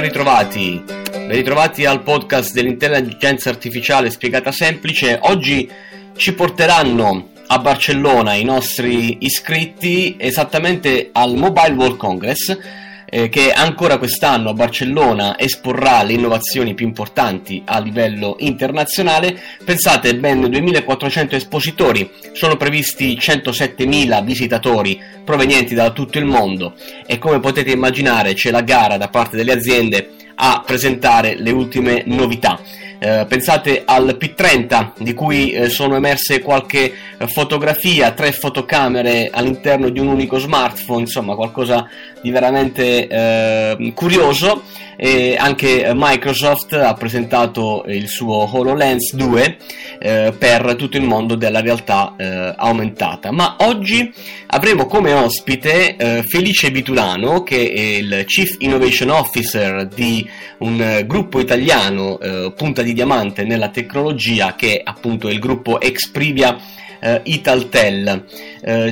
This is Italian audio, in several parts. Ben ritrovati al podcast dell'intelligenza artificiale spiegata semplice. Oggi ci porteranno a Barcellona i nostri iscritti esattamente al Mobile World Congress che ancora quest'anno a Barcellona esporrà le innovazioni più importanti a livello internazionale. Pensate, ben 2400 espositori, sono previsti 107.000 visitatori provenienti da tutto il mondo e, come potete immaginare, c'è la gara da parte delle aziende a presentare le ultime novità. Pensate al P30, di cui sono emerse qualche fotografia, 3 fotocamere all'interno di un unico smartphone, insomma qualcosa di veramente curioso. E anche Microsoft ha presentato il suo HoloLens 2 per tutto il mondo della realtà aumentata. Ma oggi avremo come ospite Felice Vitulano, che è il Chief Innovation Officer di un gruppo italiano punta di diamante nella tecnologia, che è appunto il gruppo Exprivia Italtel.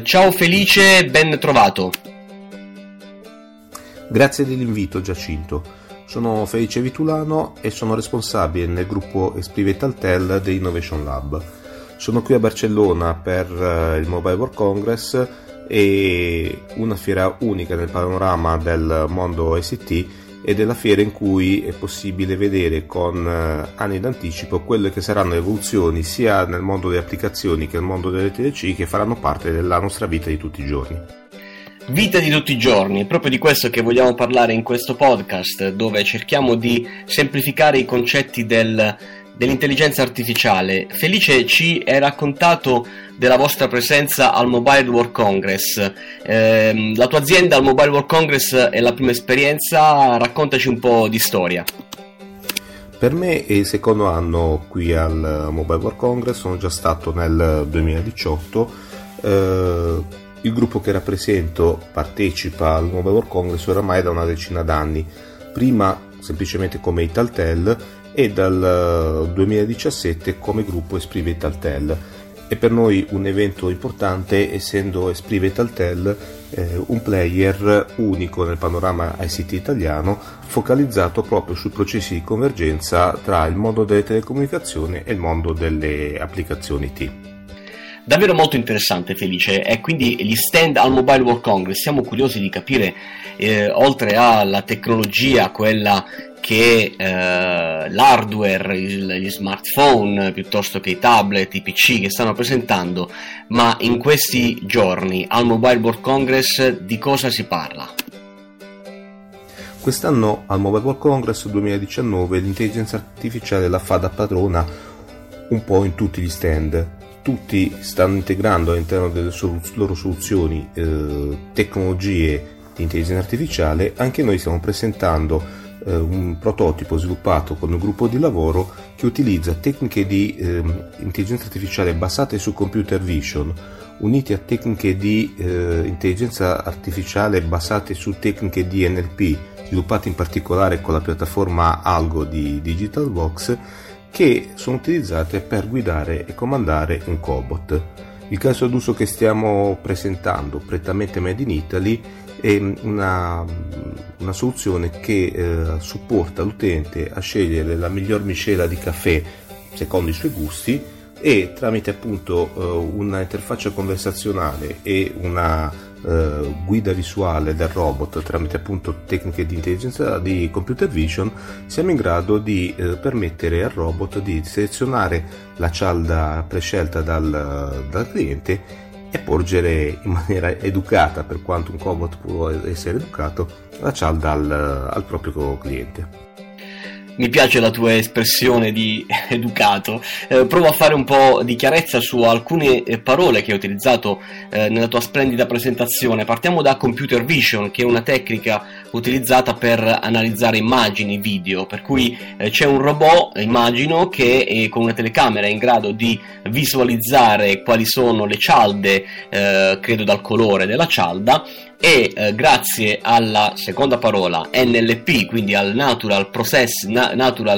Ciao Felice, ben trovato. Grazie dell'invito Giacinto. Sono Felice Vitulano e sono responsabile nel gruppo Exprivia Italtel dell'Innovation Lab. Sono qui a Barcellona per il Mobile World Congress, e una fiera unica nel panorama del mondo ICT e della fiera in cui è possibile vedere con anni d'anticipo quelle che saranno evoluzioni sia nel mondo delle applicazioni che nel mondo delle TLC, che faranno parte della nostra vita di tutti i giorni. Vita di tutti i giorni, proprio di questo che vogliamo parlare in questo podcast, dove cerchiamo di semplificare i concetti dell'intelligenza artificiale. Felice ci hai raccontato della vostra presenza al Mobile World Congress. La tua azienda al Mobile World Congress è la prima esperienza, raccontaci un po' di storia. Per me è il secondo anno qui al Mobile World Congress, sono già stato nel 2018. Il gruppo che rappresento partecipa al Mobile World Congress oramai da una decina d'anni, prima semplicemente come Italtel e dal 2017 come gruppo Exprivia Italtel. È per noi un evento importante, essendo Exprivia Italtel un player unico nel panorama ICT italiano, focalizzato proprio sui processi di convergenza tra il mondo delle telecomunicazioni e il mondo delle applicazioni T. Davvero molto interessante Felice, e quindi gli stand al Mobile World Congress, siamo curiosi di capire, oltre alla tecnologia, quella che l'hardware, gli smartphone piuttosto che i tablet, i PC che stanno presentando, ma in questi giorni al Mobile World Congress di cosa si parla? Quest'anno al Mobile World Congress 2019 l'intelligenza artificiale la fa da padrona un po' in tutti gli stand. Tutti stanno integrando all'interno delle loro soluzioni tecnologie di intelligenza artificiale. Anche noi stiamo presentando un prototipo sviluppato con un gruppo di lavoro che utilizza tecniche di intelligenza artificiale basate su computer vision, unite a tecniche di intelligenza artificiale basate su tecniche di NLP, sviluppate in particolare con la piattaforma Algo di Digital Box, che sono utilizzate per guidare e comandare un cobot. Il caso d'uso che stiamo presentando, prettamente made in Italy, è una soluzione che supporta l'utente a scegliere la miglior miscela di caffè secondo i suoi gusti, e tramite appunto una interfaccia conversazionale e una guida visuale del robot tramite appunto tecniche di intelligenza di computer vision, siamo in grado di permettere al robot di selezionare la cialda prescelta dal cliente e porgere in maniera educata, per quanto un cobot può essere educato, la cialda al proprio cliente. Mi piace la tua espressione di educato. Provo a fare un po' di chiarezza su alcune parole che hai utilizzato nella tua splendida presentazione. Partiamo da computer vision, che è una tecnica utilizzata per analizzare immagini, video, per cui c'è un robot, immagino, che con una telecamera è in grado di visualizzare quali sono le cialde, credo dal colore della cialda, e grazie alla seconda parola NLP, quindi al Natural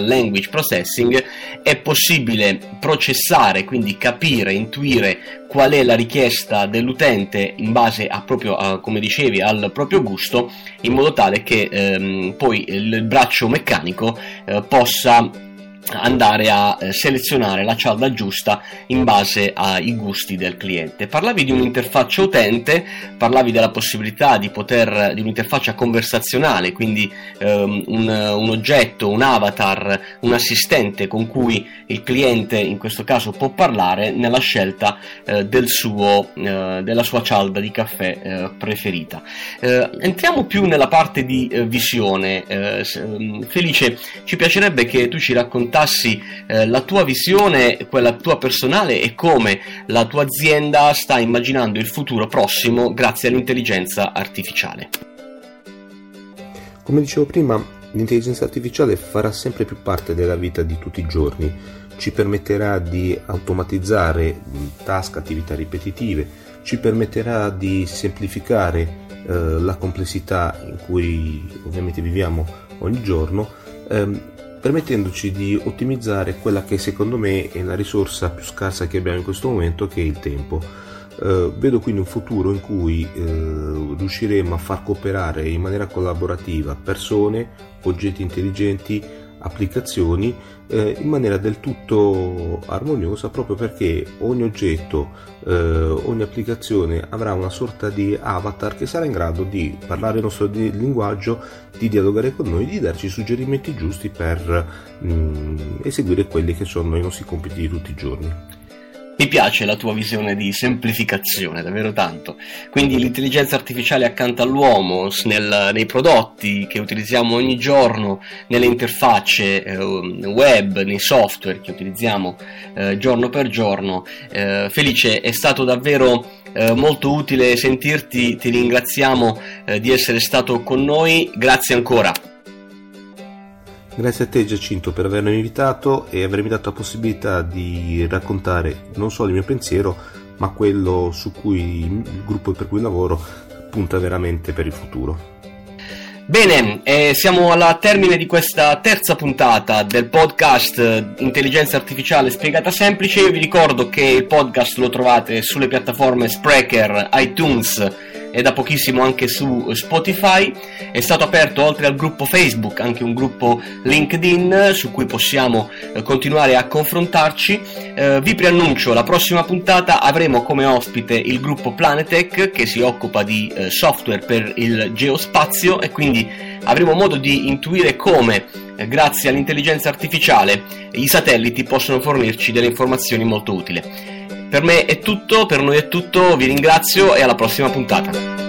Language Processing, è possibile processare, quindi capire, intuire qual è la richiesta dell'utente in base a proprio, come dicevi, al proprio gusto, in modo tale che poi il braccio meccanico possa andare a selezionare la cialda giusta in base ai gusti del cliente. Parlavi di un'interfaccia utente, parlavi della possibilità di un'interfaccia conversazionale, quindi un oggetto, un avatar, un assistente con cui il cliente in questo caso può parlare nella scelta della sua cialda di caffè preferita. Entriamo più nella parte di visione. Felice, ci piacerebbe che tu ci raccontassi la tua visione, quella tua personale, e come la tua azienda sta immaginando il futuro prossimo grazie all'intelligenza artificiale. Come dicevo prima, l'intelligenza artificiale farà sempre più parte della vita di tutti i giorni, ci permetterà di automatizzare task, attività ripetitive, ci permetterà di semplificare la complessità in cui ovviamente viviamo ogni giorno, permettendoci di ottimizzare quella che secondo me è la risorsa più scarsa che abbiamo in questo momento, che è il tempo. Vedo quindi un futuro in cui riusciremo a far cooperare in maniera collaborativa persone, oggetti intelligenti, applicazioni in maniera del tutto armoniosa, proprio perché ogni oggetto, ogni applicazione avrà una sorta di avatar che sarà in grado di parlare il nostro linguaggio, di dialogare con noi, di darci i suggerimenti giusti per eseguire quelli che sono i nostri compiti di tutti i giorni. Mi piace la tua visione di semplificazione, davvero tanto. Quindi l'intelligenza artificiale accanto all'uomo, nei prodotti che utilizziamo ogni giorno, nelle interfacce web, nei software che utilizziamo giorno per giorno. Felice, è stato davvero molto utile sentirti, ti ringraziamo di essere stato con noi, grazie ancora. Grazie a te Giacinto per avermi invitato e avermi dato la possibilità di raccontare non solo il mio pensiero, ma quello su cui il gruppo per cui lavoro punta veramente per il futuro. Bene, siamo alla termine di questa terza puntata del podcast Intelligenza Artificiale Spiegata Semplice. Io vi ricordo che il podcast lo trovate sulle piattaforme Spreaker, iTunes e da pochissimo anche su Spotify. È stato aperto, oltre al gruppo Facebook, anche un gruppo LinkedIn su cui possiamo continuare a confrontarci. Vi preannuncio, la prossima puntata avremo come ospite il gruppo Planetech, che si occupa di software per il geospazio, e quindi avremo modo di intuire come, grazie all'intelligenza artificiale, i satelliti possono fornirci delle informazioni molto utili. Per me è tutto, per noi è tutto, vi ringrazio e alla prossima puntata.